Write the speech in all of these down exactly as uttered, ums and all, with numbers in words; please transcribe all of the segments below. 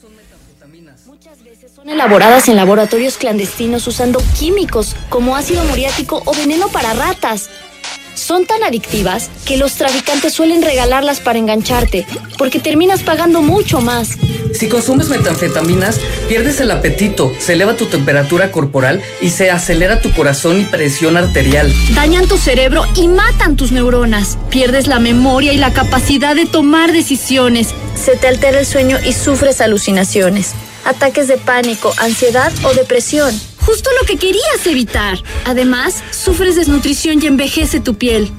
son metanfetaminas. Muchas veces son elaboradas en laboratorios clandestinos usando químicos como ácido muriático o veneno para ratas. Son tan adictivas que los traficantes suelen regalarlas para engancharte, porque terminas pagando mucho más. Si consumes metanfetaminas, pierdes el apetito, se eleva tu temperatura corporal y se acelera tu corazón y presión arterial. Dañan tu cerebro y matan tus neuronas. Pierdes la memoria y la capacidad de tomar decisiones. Se te altera el sueño y sufres alucinaciones, ataques de pánico, ansiedad o depresión. Justo lo que querías evitar. Además, sufres desnutrición y envejece tu piel.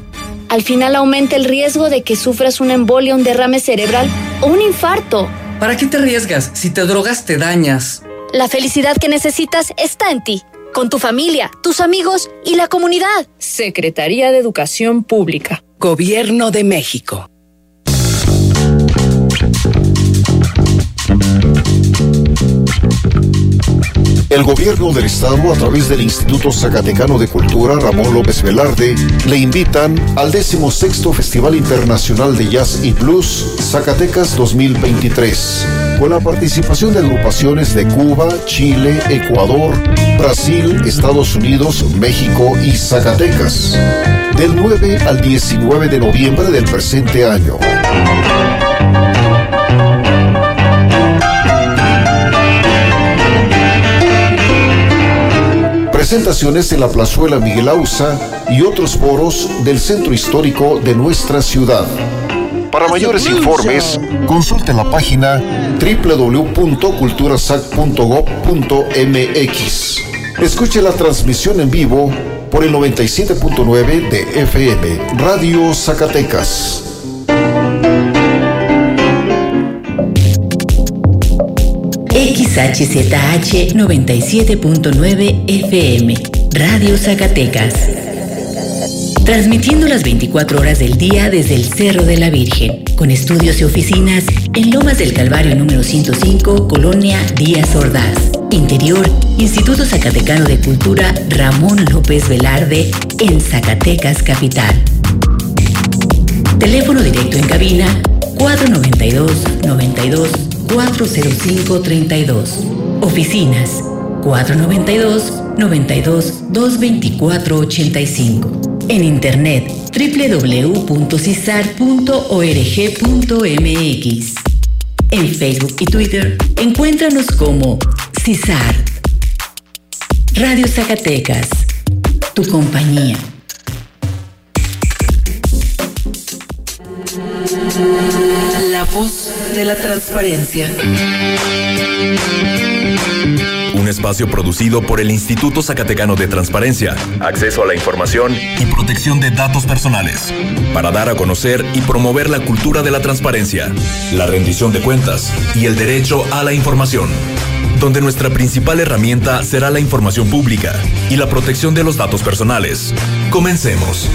Al final aumenta el riesgo de que sufras una embolia, un derrame cerebral o un infarto. ¿Para qué te arriesgas? Si te drogas, te dañas. La felicidad que necesitas está en ti, con tu familia, tus amigos y la comunidad. Secretaría de Educación Pública. Gobierno de México. El gobierno del estado, a través del Instituto Zacatecano de Cultura Ramón López Velarde, le invitan al decimosexto Festival Internacional de Jazz y Blues Zacatecas dos mil veintitrés, con la participación de agrupaciones de Cuba, Chile, Ecuador, Brasil, Estados Unidos, México y Zacatecas, del nueve al diecinueve de noviembre del presente año. Presentaciones en la plazuela Miguel Auza y otros foros del centro histórico de nuestra ciudad. Para mayores informes, consulten la página doble u doble u doble u punto cultura sac punto gob punto m x. Escuche la transmisión en vivo por el noventa y siete punto nueve de F M, Radio Zacatecas. X H Z H noventa y siete punto nueve F M, Radio Zacatecas. Transmitiendo las veinticuatro horas del día desde el Cerro de la Virgen, con estudios y oficinas en Lomas del Calvario número ciento cinco, Colonia Díaz Ordaz. Interior, Instituto Zacatecano de Cultura Ramón López Velarde, en Zacatecas Capital. Teléfono directo en cabina cuatro nueve dos, noventa y dos, cuatro cero cinco, treinta y dos. Oficinas cuatro nueve dos, noventa y dos, doscientos veinticuatro, ochenta y cinco. En internet doble u doble u doble u punto cisar punto org punto m x. En Facebook y Twitter encuéntranos como CISAR. Radio Zacatecas, tu compañía. La voz de la transparencia. Un espacio producido por el Instituto Zacatecano de Transparencia, acceso a la información y protección de datos personales, para dar a conocer y promover la cultura de la transparencia, la rendición de cuentas y el derecho a la información, donde nuestra principal herramienta será la información pública y la protección de los datos personales. Comencemos.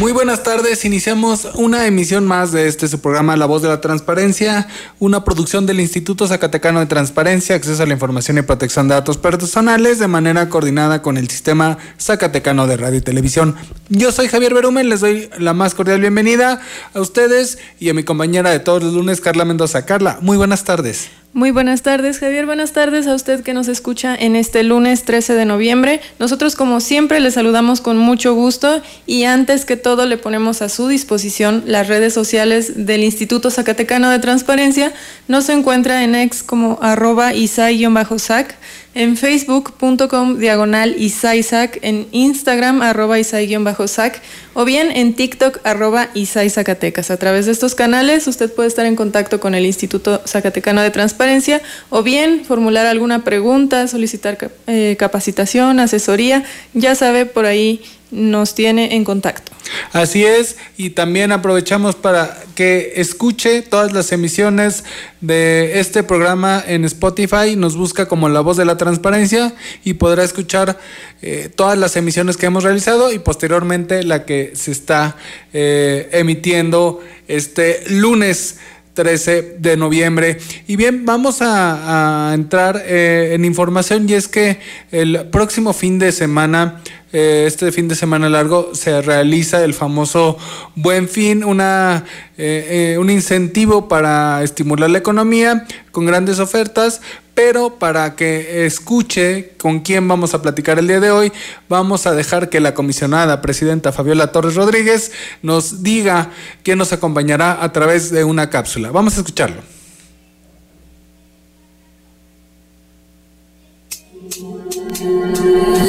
Muy buenas tardes, iniciamos una emisión más de este su programa La Voz de la Transparencia, una producción del Instituto Zacatecano de Transparencia, Acceso a la Información y Protección de Datos Personales, de manera coordinada con el Sistema Zacatecano de Radio y Televisión. Yo soy Javier Berumen, les doy la más cordial bienvenida a ustedes y a mi compañera de todos los lunes, Carla Mendoza. Carla, muy buenas tardes. Muy buenas tardes, Javier. Buenas tardes a usted que nos escucha en este lunes trece de noviembre. Nosotros, como siempre, le saludamos con mucho gusto y antes que todo le ponemos a su disposición las redes sociales del Instituto Zacatecano de Transparencia. Nos encuentra en ex como arroba isai-sac, en facebook.com diagonal isaisac, en Instagram arroba isai-sac o bien en TikTok arroba isaizacatecas. A través de estos canales usted puede estar en contacto con el Instituto Zacatecano de Transparencia o bien formular alguna pregunta, solicitar eh, capacitación, asesoría, ya sabe, por ahí nos tiene en contacto. Así es, y también aprovechamos para que escuche todas las emisiones de este programa en Spotify. Nos busca como La Voz de la Transparencia y podrá escuchar eh, todas las emisiones que hemos realizado y posteriormente la que se está eh, emitiendo este lunes. trece de noviembre. Y bien, vamos a, a entrar eh, en información, y es que el próximo fin de semana, eh, este fin de semana largo, se realiza el famoso Buen Fin, una, eh, eh, un incentivo para estimular la economía con grandes ofertas. Pero para que escuche con quién vamos a platicar el día de hoy, vamos a dejar que la comisionada presidenta Fabiola Torres Rodríguez nos diga quién nos acompañará a través de una cápsula. Vamos a escucharlo.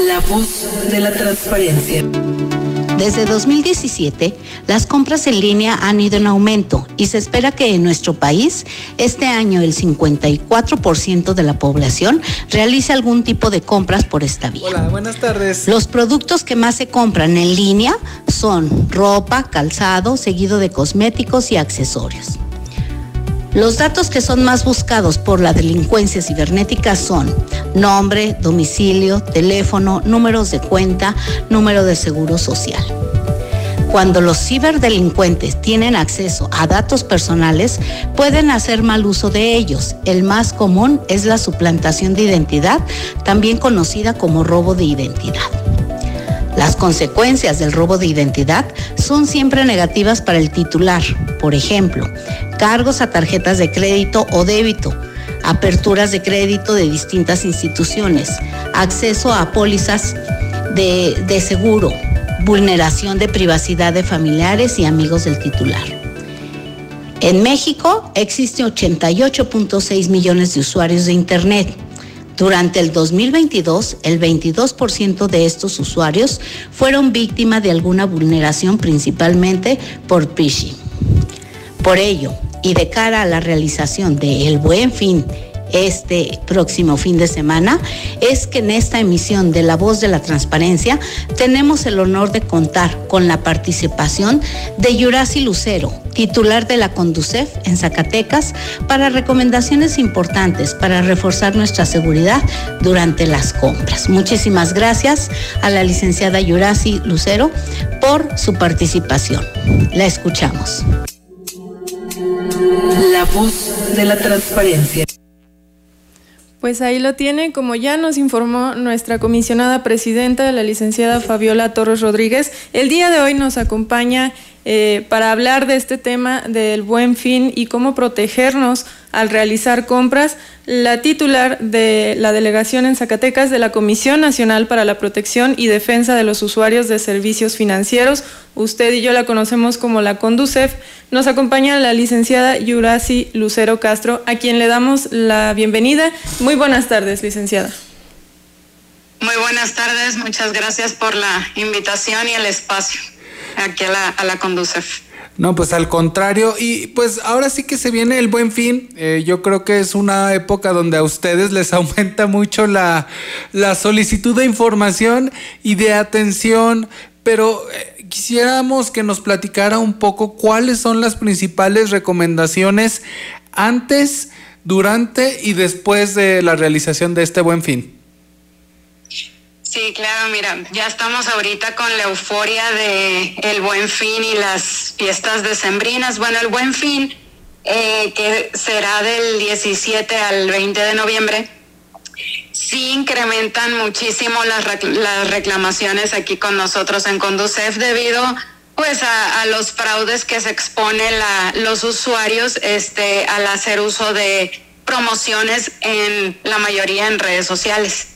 La voz de la transparencia. Desde dos mil diecisiete, las compras en línea han ido en aumento y se espera que en nuestro país este año el cincuenta y cuatro por ciento de la población realice algún tipo de compras por esta vía. Hola, buenas tardes. Los productos que más se compran en línea son ropa, calzado, seguido de cosméticos y accesorios. Los datos que son más buscados por la delincuencia cibernética son nombre, domicilio, teléfono, números de cuenta, número de seguro social. Cuando los ciberdelincuentes tienen acceso a datos personales, pueden hacer mal uso de ellos. El más común es la suplantación de identidad, también conocida como robo de identidad. Las consecuencias del robo de identidad son siempre negativas para el titular. Por ejemplo, cargos a tarjetas de crédito o débito, aperturas de crédito de distintas instituciones, acceso a pólizas de, de seguro, vulneración de privacidad de familiares y amigos del titular. En México existen ochenta y ocho punto seis millones de usuarios de Internet. Durante el dos mil veintidós, el veintidós por ciento de estos usuarios fueron víctimas de alguna vulneración, principalmente por phishing. Por ello, y de cara a la realización de El Buen Fin este próximo fin de semana, es que en esta emisión de La Voz de la Transparencia tenemos el honor de contar con la participación de Yurazi Lucero, titular de la CONDUSEF en Zacatecas, para recomendaciones importantes para reforzar nuestra seguridad durante las compras. Muchísimas gracias a la licenciada Yurazi Lucero por su participación. La escuchamos. La Voz de la Transparencia. Pues ahí lo tiene, como ya nos informó nuestra comisionada presidenta, la licenciada Fabiola Torres Rodríguez, el día de hoy nos acompaña eh, para hablar de este tema del Buen Fin y cómo protegernos al realizar compras, la titular de la delegación en Zacatecas de la Comisión Nacional para la Protección y Defensa de los Usuarios de Servicios Financieros, usted y yo la conocemos como la CONDUSEF, nos acompaña la licenciada Yurazi Lucero Castro, a quien le damos la bienvenida. Muy buenas tardes, licenciada. Muy buenas tardes, muchas gracias por la invitación y el espacio aquí a la, a la CONDUSEF. No, pues al contrario, y pues ahora sí que se viene el Buen Fin. Eh, yo creo que es una época donde a ustedes les aumenta mucho la, la solicitud de información y de atención, pero eh, quisiéramos que nos platicara un poco cuáles son las principales recomendaciones antes, durante y después de la realización de este Buen Fin. Sí, claro, mira, ya estamos ahorita con la euforia de el Buen Fin y las fiestas decembrinas. Bueno, el Buen Fin, eh, que será del diecisiete al veinte de noviembre, sí incrementan muchísimo las, rec las reclamaciones aquí con nosotros en CONDUSEF debido pues a, a los fraudes que se exponen la, los usuarios este, al hacer uso de promociones, en la mayoría en redes sociales.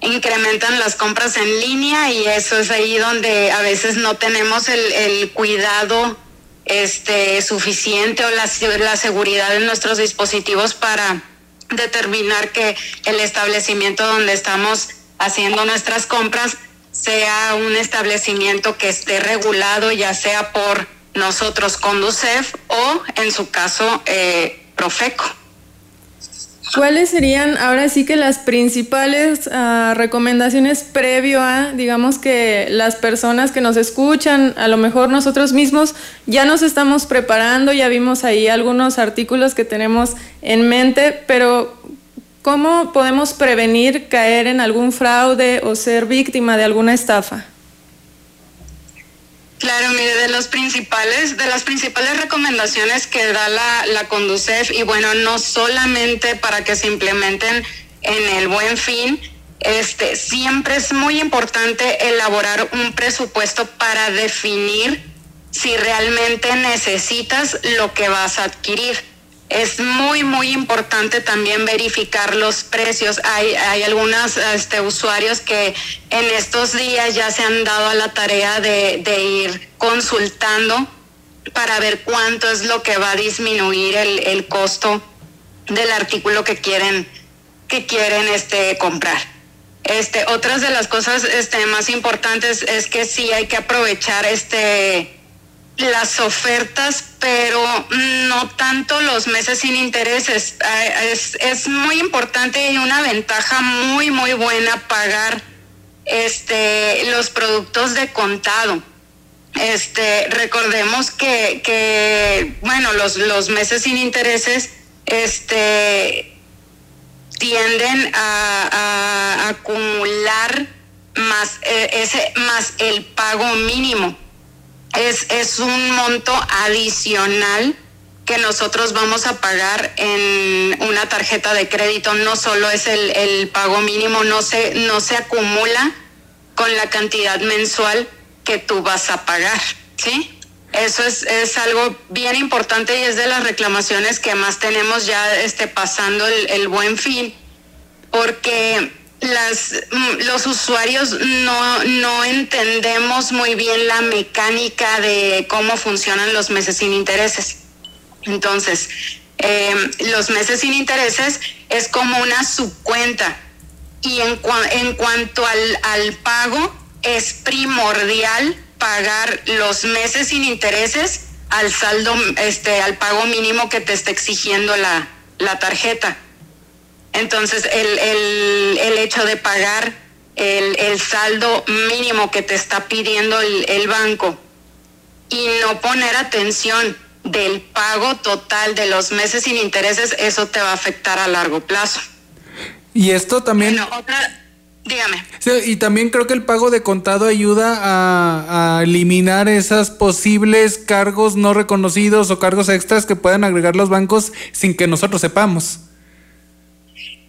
Incrementan las compras en línea y eso es ahí donde a veces no tenemos el, el cuidado este suficiente o la, la seguridad en nuestros dispositivos para determinar que el establecimiento donde estamos haciendo nuestras compras sea un establecimiento que esté regulado, ya sea por nosotros CONDUSEF o en su caso eh, Profeco. ¿Cuáles serían ahora sí que las principales uh, recomendaciones previo a, digamos que las personas que nos escuchan, a lo mejor nosotros mismos ya nos estamos preparando, ya vimos ahí algunos artículos que tenemos en mente, pero ¿cómo podemos prevenir caer en algún fraude o ser víctima de alguna estafa? Claro, mire, de los principales, de las principales recomendaciones que da la, la CONDUSEF, y bueno, no solamente para que se implementen en el Buen Fin, este, siempre es muy importante elaborar un presupuesto para definir si realmente necesitas lo que vas a adquirir. Es muy, muy importante también verificar los precios. Hay, hay algunos este, usuarios que en estos días ya se han dado a la tarea de, de ir consultando para ver cuánto es lo que va a disminuir el, el costo del artículo que quieren, que quieren este, comprar. Este, otras de las cosas este, más importantes es que sí hay que aprovechar este... las ofertas, pero no tanto los meses sin intereses. Es, es muy importante y una ventaja muy, muy buena pagar este, los productos de contado. Este, recordemos que, que bueno, los, los meses sin intereses este, tienden a, a acumular más, ese, más el pago mínimo. Es, es un monto adicional que nosotros vamos a pagar en una tarjeta de crédito. No solo es el, el pago mínimo, no se, no se acumula con la cantidad mensual que tú vas a pagar, ¿sí? Eso es, es algo bien importante y es de las reclamaciones que más tenemos ya este, pasando el, el Buen Fin, porque... Las, los usuarios no, no entendemos muy bien la mecánica de cómo funcionan los meses sin intereses. Entonces, eh, los meses sin intereses es como una subcuenta, y en, cua, en cuanto al, al pago, es primordial pagar los meses sin intereses al saldo, este, al pago mínimo que te está exigiendo la, la tarjeta. Entonces, el, el, el hecho de pagar el, el saldo mínimo que te está pidiendo el, el banco y no poner atención del pago total de los meses sin intereses, eso te va a afectar a largo plazo. Y esto también... Bueno, otra... Dígame. Sí, y también creo que el pago de contado ayuda a, a eliminar esas posibles cargos no reconocidos o cargos extras que puedan agregar los bancos sin que nosotros sepamos.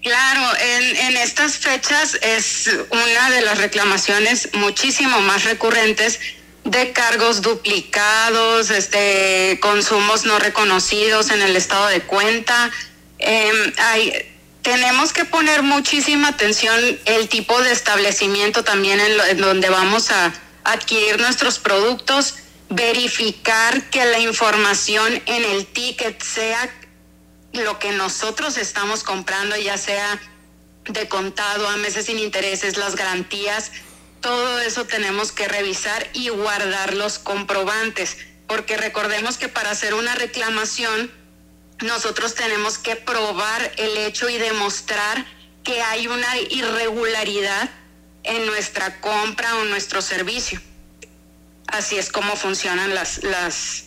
Claro, en, en estas fechas es una de las reclamaciones muchísimo más recurrentes de cargos duplicados, este, consumos no reconocidos en el estado de cuenta. Eh, hay, tenemos que poner muchísima atención el tipo de establecimiento también en, lo, en donde vamos a adquirir nuestros productos, verificar que la información en el ticket sea lo que nosotros estamos comprando, ya sea de contado, a meses sin intereses, las garantías, todo eso tenemos que revisar y guardar los comprobantes, porque recordemos que para hacer una reclamación nosotros tenemos que probar el hecho y demostrar que hay una irregularidad en nuestra compra o nuestro servicio. Así es como funcionan las, las,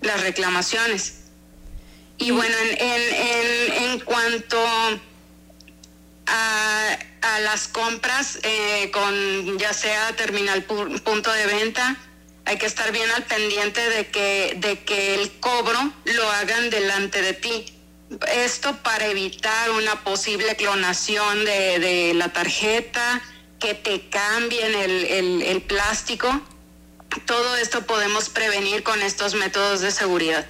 las reclamaciones. Y bueno, en, en, en, en cuanto a, a las compras, eh, con ya sea terminal, pu- punto de venta, hay que estar bien al pendiente de que, de que el cobro lo hagan delante de ti. Esto para evitar una posible clonación de, de la tarjeta, que te cambien el, el, el plástico. Todo esto podemos prevenir con estos métodos de seguridad.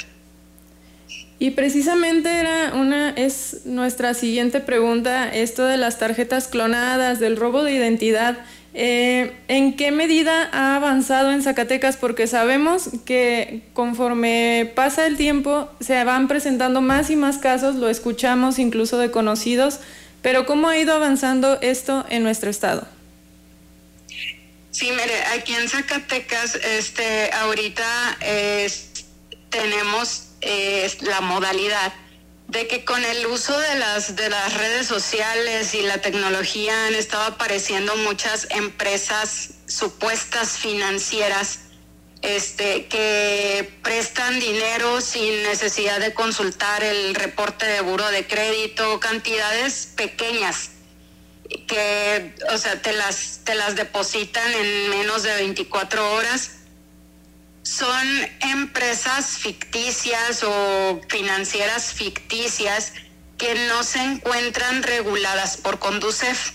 Y precisamente era una, es nuestra siguiente pregunta, esto de las tarjetas clonadas, del robo de identidad. Eh, ¿en qué medida ha avanzado en Zacatecas? Porque sabemos que conforme pasa el tiempo se van presentando más y más casos, lo escuchamos incluso de conocidos, pero ¿cómo ha ido avanzando esto en nuestro estado? Sí, mire, aquí en Zacatecas este, ahorita eh, tenemos... es la modalidad de que con el uso de las de las redes sociales y la tecnología han estado apareciendo muchas empresas supuestas financieras este, que prestan dinero sin necesidad de consultar el reporte de buró de crédito, cantidades pequeñas que, o sea, te las te las depositan en menos de veinticuatro horas. son empresas ficticias o financieras ficticias que no se encuentran reguladas por CONDUSEF.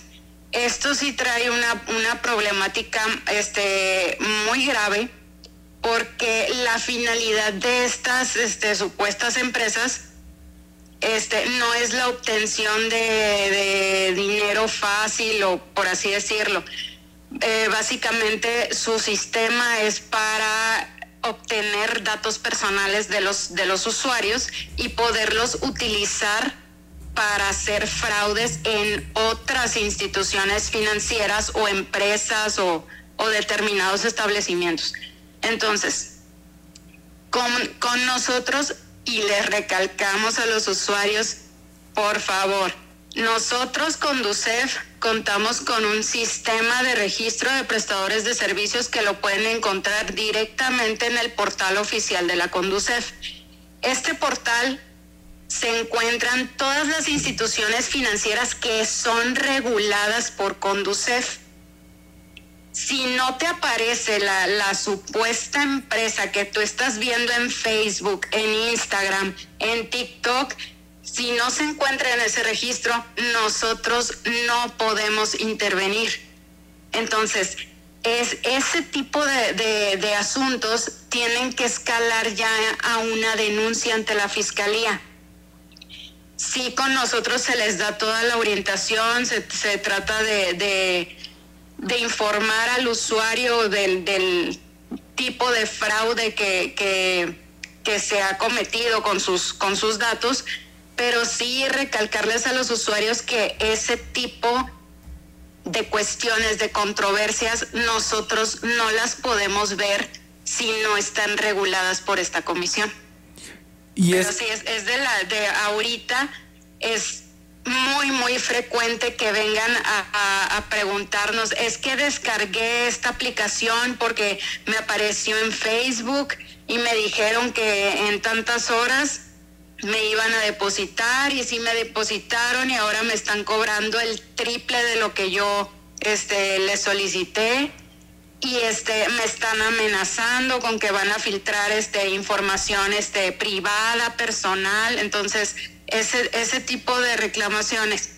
Esto sí trae una, una problemática este, muy grave, porque la finalidad de estas este, supuestas empresas este, no es la obtención de, de dinero fácil o por así decirlo. Eh, básicamente su sistema es para obtener datos personales de los, de los usuarios y poderlos utilizar para hacer fraudes en otras instituciones financieras o empresas o, o determinados establecimientos. Entonces, con, con nosotros, y les recalcamos a los usuarios, por favor, nosotros CONDUSEF contamos con un sistema de registro de prestadores de servicios que lo pueden encontrar directamente en el portal oficial de la CONDUSEF. Este portal se encuentran todas las instituciones financieras que son reguladas por CONDUSEF. Si no te aparece la, la supuesta empresa que tú estás viendo en Facebook, en Instagram, en TikTok, si no se encuentra en ese registro, nosotros no podemos intervenir. Entonces, es, ese tipo de, de, de asuntos tienen que escalar ya a una denuncia ante la fiscalía. Sí, con nosotros se les da toda la orientación, se, se trata de, de, de informar al usuario del, del tipo de fraude que, que, que se ha cometido con sus, con sus datos, pero sí recalcarles a los usuarios que ese tipo de cuestiones, de controversias, nosotros no las podemos ver si no están reguladas por esta comisión. Y es... Pero sí, es, es de la de ahorita es muy muy frecuente que vengan a, a, a preguntarnos, es que descargué esta aplicación porque me apareció en Facebook y me dijeron que en tantas horas me iban a depositar, y sí me depositaron y ahora me están cobrando el triple de lo que yo este les solicité. Y este me están amenazando con que van a filtrar este información este privada, personal. Entonces, ese, ese tipo de reclamaciones,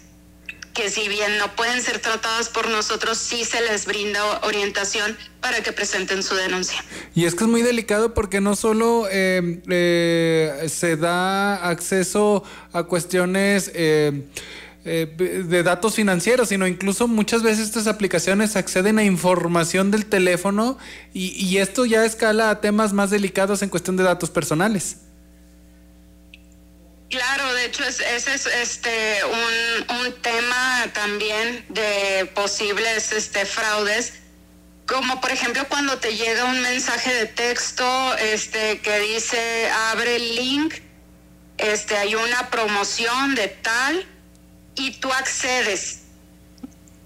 que si bien no pueden ser tratadas por nosotros, sí se les brinda orientación para que presenten su denuncia. Y es que es muy delicado, porque no solo eh, eh, se da acceso a cuestiones eh, de datos financieros, sino incluso muchas veces estas aplicaciones acceden a información del teléfono, y, y esto ya escala a temas más delicados en cuestión de datos personales. Claro, de hecho ese es, es este un, un tema también de posibles este fraudes, como por ejemplo cuando te llega un mensaje de texto este que dice abre el link, este hay una promoción de tal, y tú accedes.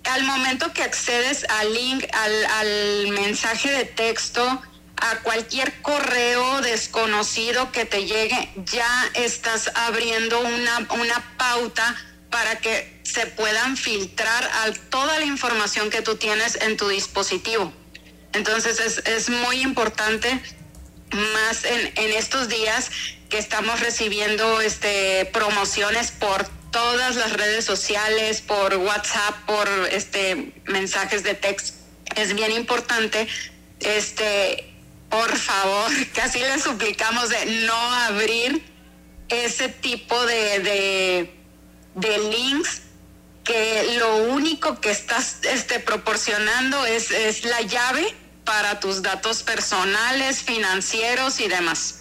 Al momento que accedes al link, al, al mensaje de texto, a cualquier correo desconocido que te llegue, ya estás abriendo una, una pauta para que se puedan filtrar a toda la información que tú tienes en tu dispositivo. Entonces es, es muy importante, más en, en estos días que estamos recibiendo este, promociones por todas las redes sociales, por WhatsApp, por este mensajes de texto. Es bien importante, este, por favor, casi les suplicamos de no abrir ese tipo de, de, de links, que lo único que estás este, proporcionando es, es la llave para tus datos personales, financieros y demás.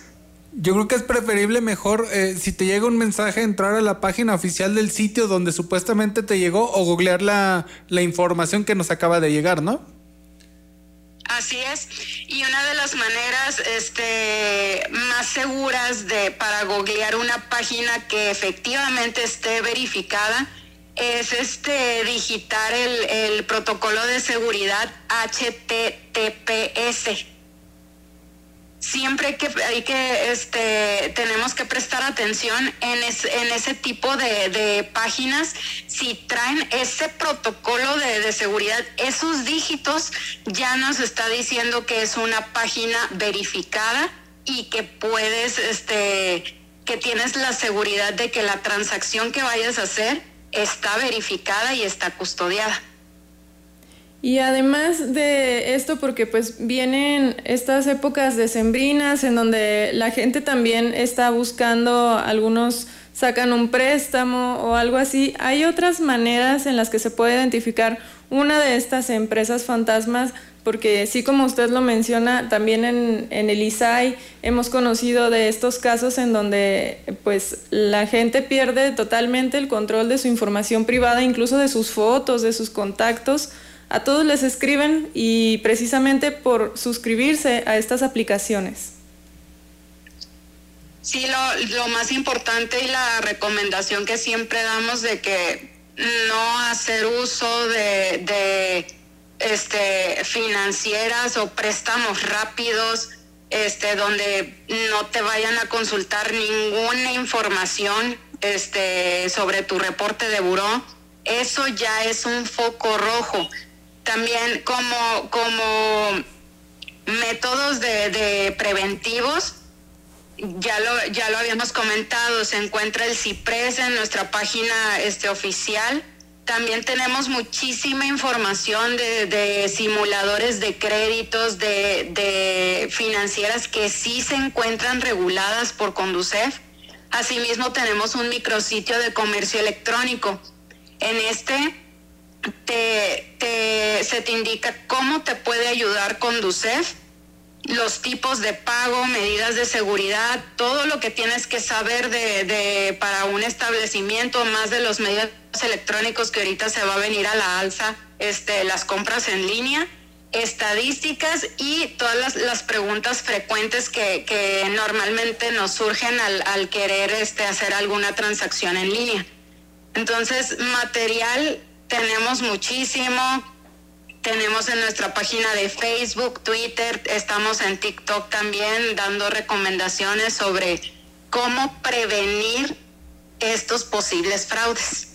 Yo creo que es preferible mejor, eh, si te llega un mensaje, entrar a la página oficial del sitio donde supuestamente te llegó, o googlear la, la información que nos acaba de llegar, ¿no? Así es. Y una de las maneras este, más seguras de para googlear una página que efectivamente esté verificada es este digitar el, el protocolo de seguridad H T T P S. siempre que hay que este tenemos que prestar atención en, es, en ese tipo de, de páginas, si traen ese protocolo de, de seguridad, esos dígitos ya nos está diciendo que es una página verificada y que puedes este que tienes la seguridad de que la transacción que vayas a hacer está verificada y está custodiada. Y además de esto, porque pues vienen estas épocas decembrinas en donde la gente también está buscando, algunos sacan un préstamo o algo así, ¿hay otras maneras en las que se puede identificar una de estas empresas fantasmas? Porque sí, como usted lo menciona, también en, en el I S A I hemos conocido de estos casos en donde pues la gente pierde totalmente el control de su información privada, incluso de sus fotos, de sus contactos. A todos les escriben, y precisamente por suscribirse a estas aplicaciones. Sí, lo, lo más importante y la recomendación que siempre damos de que no hacer uso de, de este, financieras o préstamos rápidos, este, donde no te vayan a consultar ninguna información este, sobre tu reporte de buró. Eso ya es un foco rojo. También como, como métodos de, de preventivos, ya lo, ya lo habíamos comentado, se encuentra el CIPRES en nuestra página este, oficial. También tenemos muchísima información de, de simuladores de créditos, de, de financieras que sí se encuentran reguladas por CONDUSEF. Asimismo tenemos un micrositio de comercio electrónico. En este... Te, te, se te indica cómo te puede ayudar CONDUSEF, los tipos de pago, medidas de seguridad, todo lo que tienes que saber de, de para un establecimiento, más de los medios electrónicos que ahorita se va a venir a la alza, este, las compras en línea, estadísticas y todas las, las preguntas frecuentes que, que normalmente nos surgen al, al querer este, hacer alguna transacción en línea. Entonces, material tenemos muchísimo, tenemos en nuestra página de Facebook, Twitter, estamos en TikTok también dando recomendaciones sobre cómo prevenir estos posibles fraudes.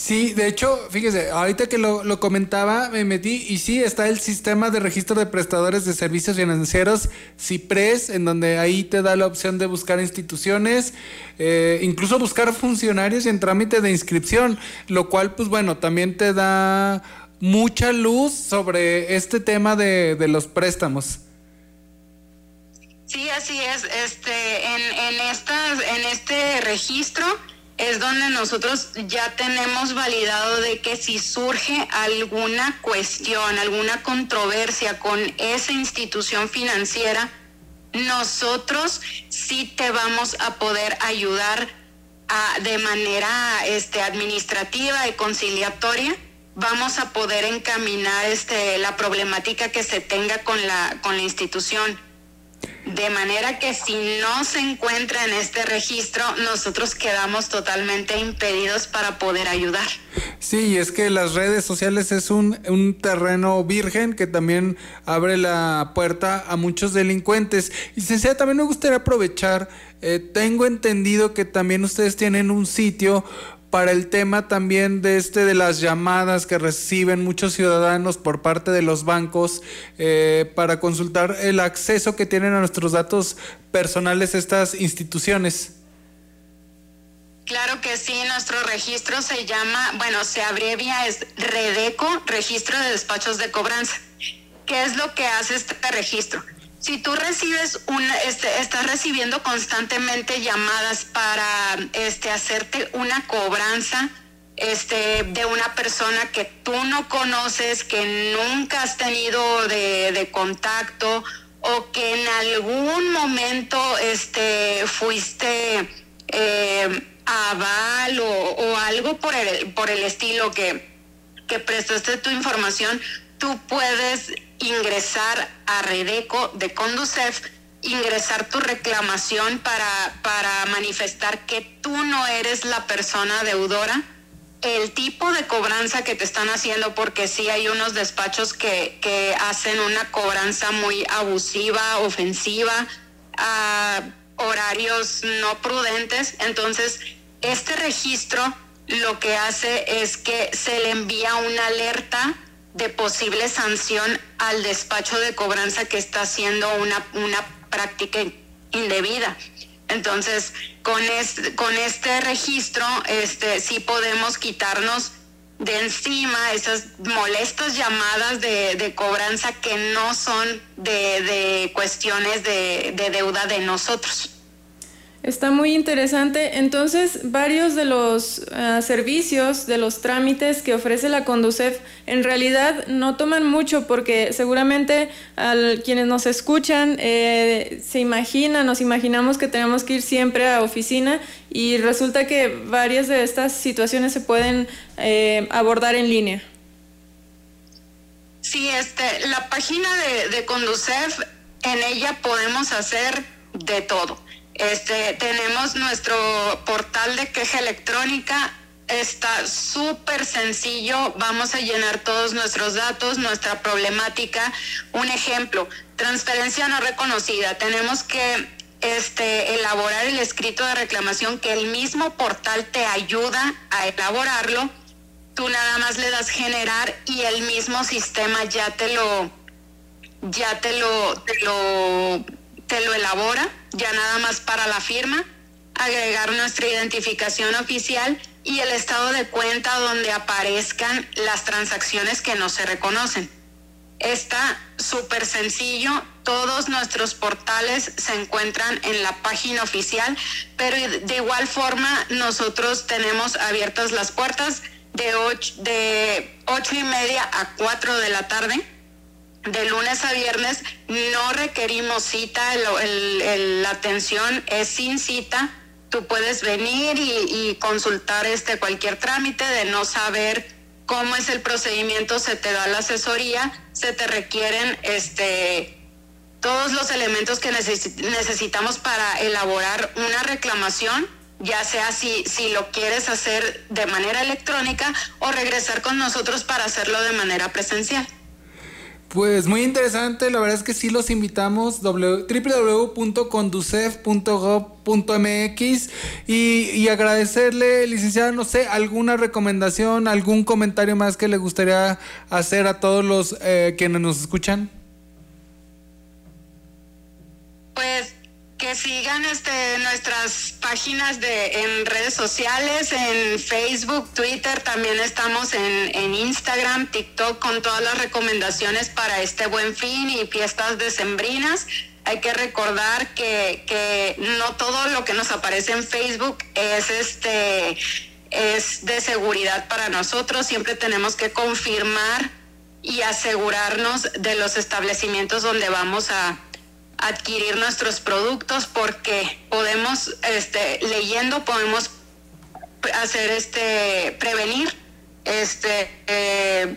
Sí, de hecho, fíjese, ahorita que lo, lo comentaba, me metí y sí, está el sistema de registro de prestadores de servicios financieros, CIPRES, en donde ahí te da la opción de buscar instituciones, eh, incluso buscar funcionarios en trámite de inscripción, lo cual, pues bueno, también te da mucha luz sobre este tema de, de los préstamos. Sí, así es. Este, en, en, estas, en este registro es donde nosotros ya tenemos validado de que si surge alguna cuestión, alguna controversia con esa institución financiera, nosotros sí te vamos a poder ayudar a, de manera este, administrativa y conciliatoria. Vamos a poder encaminar este, la problemática que se tenga con la, con la institución. De manera que si no se encuentra en este registro, nosotros quedamos totalmente impedidos para poder ayudar. Sí, es que las redes sociales es un, un terreno virgen que también abre la puerta a muchos delincuentes. Y Cecilia, también me gustaría aprovechar, eh, tengo entendido que también ustedes tienen un sitio para el tema también de este de las llamadas que reciben muchos ciudadanos por parte de los bancos eh, para consultar el acceso que tienen a nuestros datos personales estas instituciones. Claro que sí, nuestro registro se llama, bueno, se abrevia, es REDECO, Registro de Despachos de Cobranza. ¿Qué es lo que hace este registro? Si tú recibes una, este, estás recibiendo constantemente llamadas para este, hacerte una cobranza este, de una persona que tú no conoces, que nunca has tenido de, de contacto, o que en algún momento este, fuiste eh, aval o, o algo por el, por el estilo que, que prestaste tu información, tú puedes ingresar a REDECO de CONDUSEF, ingresar tu reclamación para, para manifestar que tú no eres la persona deudora el tipo de cobranza que te están haciendo, porque sí hay unos despachos que, que hacen una cobranza muy abusiva, ofensiva, a horarios no prudentes. Entonces, este registro lo que hace es que se le envía una alerta de posible sanción al despacho de cobranza que está haciendo una, una práctica indebida. Entonces, con este, con este registro, este, sí podemos quitarnos de encima esas molestas llamadas de, de cobranza que no son de, de cuestiones de, de deuda de nosotros. Está muy interesante. Entonces, varios de los uh, servicios, de los trámites que ofrece la CONDUSEF, en realidad no toman mucho, porque seguramente al, quienes nos escuchan eh, se imaginan, nos imaginamos que tenemos que ir siempre a oficina, y resulta que varias de estas situaciones se pueden eh, abordar en línea. Sí, este, la página de, de CONDUSEF, en ella podemos hacer de todo. Este, tenemos nuestro portal de queja electrónica, está súper sencillo, vamos a llenar todos nuestros datos, nuestra problemática. Un ejemplo, transferencia no reconocida, tenemos que este, elaborar el escrito de reclamación, que el mismo portal te ayuda a elaborarlo, tú nada más le das generar y el mismo sistema ya te lo, ya te lo, te lo, te lo elabora. Ya nada más para la firma, agregar nuestra identificación oficial y el estado de cuenta donde aparezcan las transacciones que no se reconocen. Está súper sencillo, todos nuestros portales se encuentran en la página oficial, pero de igual forma nosotros tenemos abiertas las puertas de ocho, de ocho y media a cuatro de la tarde. De lunes a viernes no requerimos cita, el, el, el, la atención es sin cita. Tú puedes venir y, y consultar este cualquier trámite. De no saber cómo es el procedimiento, se te da la asesoría, se te requieren este, todos los elementos que necesit- necesitamos para elaborar una reclamación, ya sea si, si lo quieres hacer de manera electrónica o regresar con nosotros para hacerlo de manera presencial. Pues muy interesante, la verdad es que sí los invitamos, doble u doble u doble u punto condusef punto gob punto mx, y, y agradecerle, licenciada, no sé, alguna recomendación, algún comentario más que le gustaría hacer a todos los eh, quienes nos escuchan. Pues que sigan este, nuestras páginas de en redes sociales, en Facebook, Twitter, también estamos en, en Instagram, TikTok, con todas las recomendaciones para este Buen Fin y fiestas decembrinas. Hay que recordar que, que no todo lo que nos aparece en Facebook es este es de seguridad para nosotros. Siempre tenemos que confirmar y asegurarnos de los establecimientos donde vamos a adquirir nuestros productos, porque podemos, este, leyendo podemos hacer este, prevenir este eh,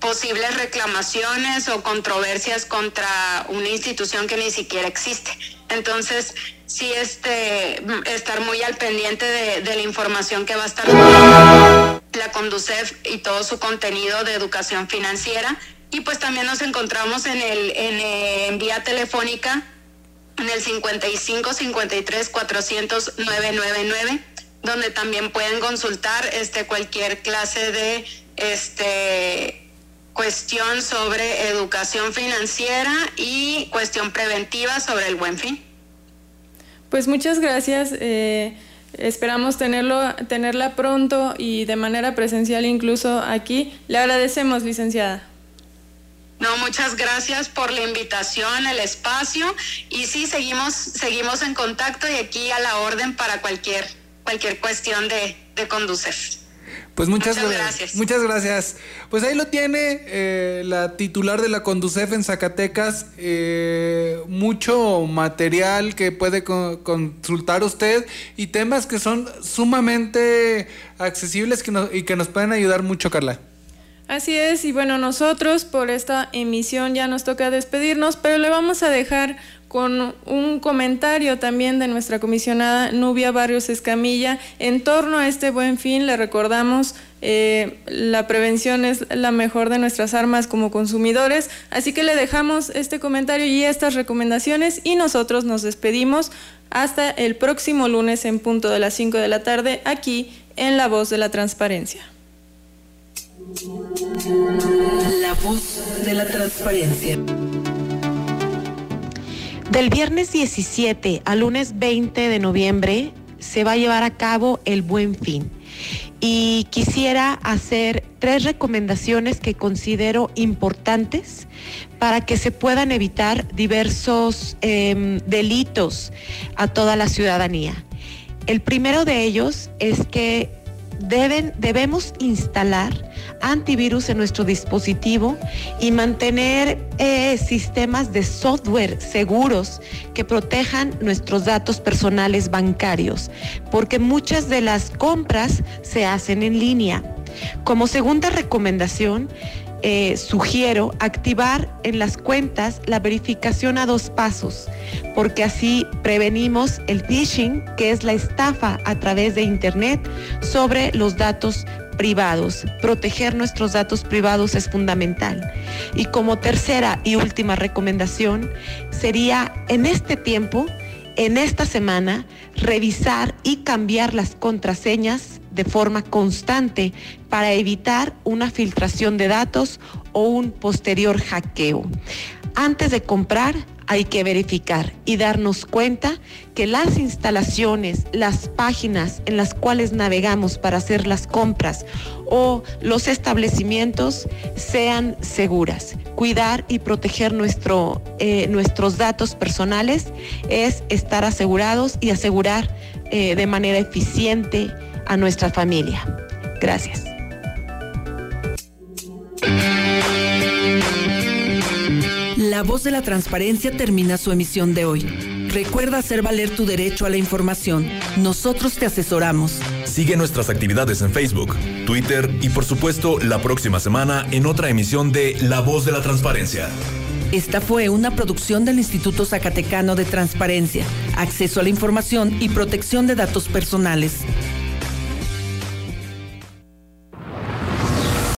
posibles reclamaciones o controversias contra una institución que ni siquiera existe. Entonces, sí, este, estar muy al pendiente de, de la información que va a estar la CONDUSEF y todo su contenido de educación financiera. Y pues también nos encontramos en el en, en vía telefónica en el cincuenta y cinco, cincuenta y tres, cuatrocientos, nueve noventa y nueve, donde también pueden consultar este cualquier clase de este cuestión sobre educación financiera y cuestión preventiva sobre el Buen Fin. Pues muchas gracias. Eh... Esperamos tenerlo, tenerla pronto y de manera presencial incluso aquí. Le agradecemos, licenciada. No, muchas gracias por la invitación, el espacio, y sí, seguimos, seguimos en contacto y aquí a la orden para cualquier, cualquier cuestión de, de CONDUSEF. Pues muchas, muchas gracias. Muchas gracias. Pues ahí lo tiene eh, la titular de la CONDUSEF en Zacatecas. Eh, mucho material que puede co- consultar usted y temas que son sumamente accesibles que no, y que nos pueden ayudar mucho, Carla. Así es, y bueno, nosotros por esta emisión ya nos toca despedirnos, pero le vamos a dejar con un comentario también de nuestra comisionada Nubia Barrios Escamilla. En torno a este Buen Fin, le recordamos, eh, la prevención es la mejor de nuestras armas como consumidores, así que le dejamos este comentario y estas recomendaciones y nosotros nos despedimos hasta el próximo lunes en punto de las cinco de la tarde, aquí en La Voz de la Transparencia. La Voz de la Transparencia. Del viernes diecisiete al lunes veinte de noviembre se va a llevar a cabo el Buen Fin, y quisiera hacer tres recomendaciones que considero importantes para que se puedan evitar diversos eh, delitos a toda la ciudadanía. El primero de ellos es que deben, debemos instalar antivirus en nuestro dispositivo y mantener eh, sistemas de software seguros que protejan nuestros datos personales bancarios, porque muchas de las compras se hacen en línea. Como segunda recomendación, eh, sugiero activar en las cuentas la verificación a dos pasos, porque así prevenimos el phishing, que es la estafa a través de internet sobre los datos privados. Proteger nuestros datos privados es fundamental. Y como tercera y última recomendación sería, en este tiempo, en esta semana, revisar y cambiar las contraseñas de forma constante para evitar una filtración de datos o un posterior hackeo. Antes de comprar, hay que verificar y darnos cuenta que las instalaciones, las páginas en las cuales navegamos para hacer las compras o los establecimientos sean seguras. Cuidar y proteger nuestro, eh, nuestros datos personales es estar asegurados y asegurar eh, de manera eficiente a nuestra familia. Gracias. La Voz de la Transparencia termina su emisión de hoy. Recuerda hacer valer tu derecho a la información. Nosotros te asesoramos. Sigue nuestras actividades en Facebook, Twitter y, por supuesto, la próxima semana en otra emisión de La Voz de la Transparencia. Esta fue una producción del Instituto Zacatecano de Transparencia, Acceso a la Información y Protección de Datos Personales.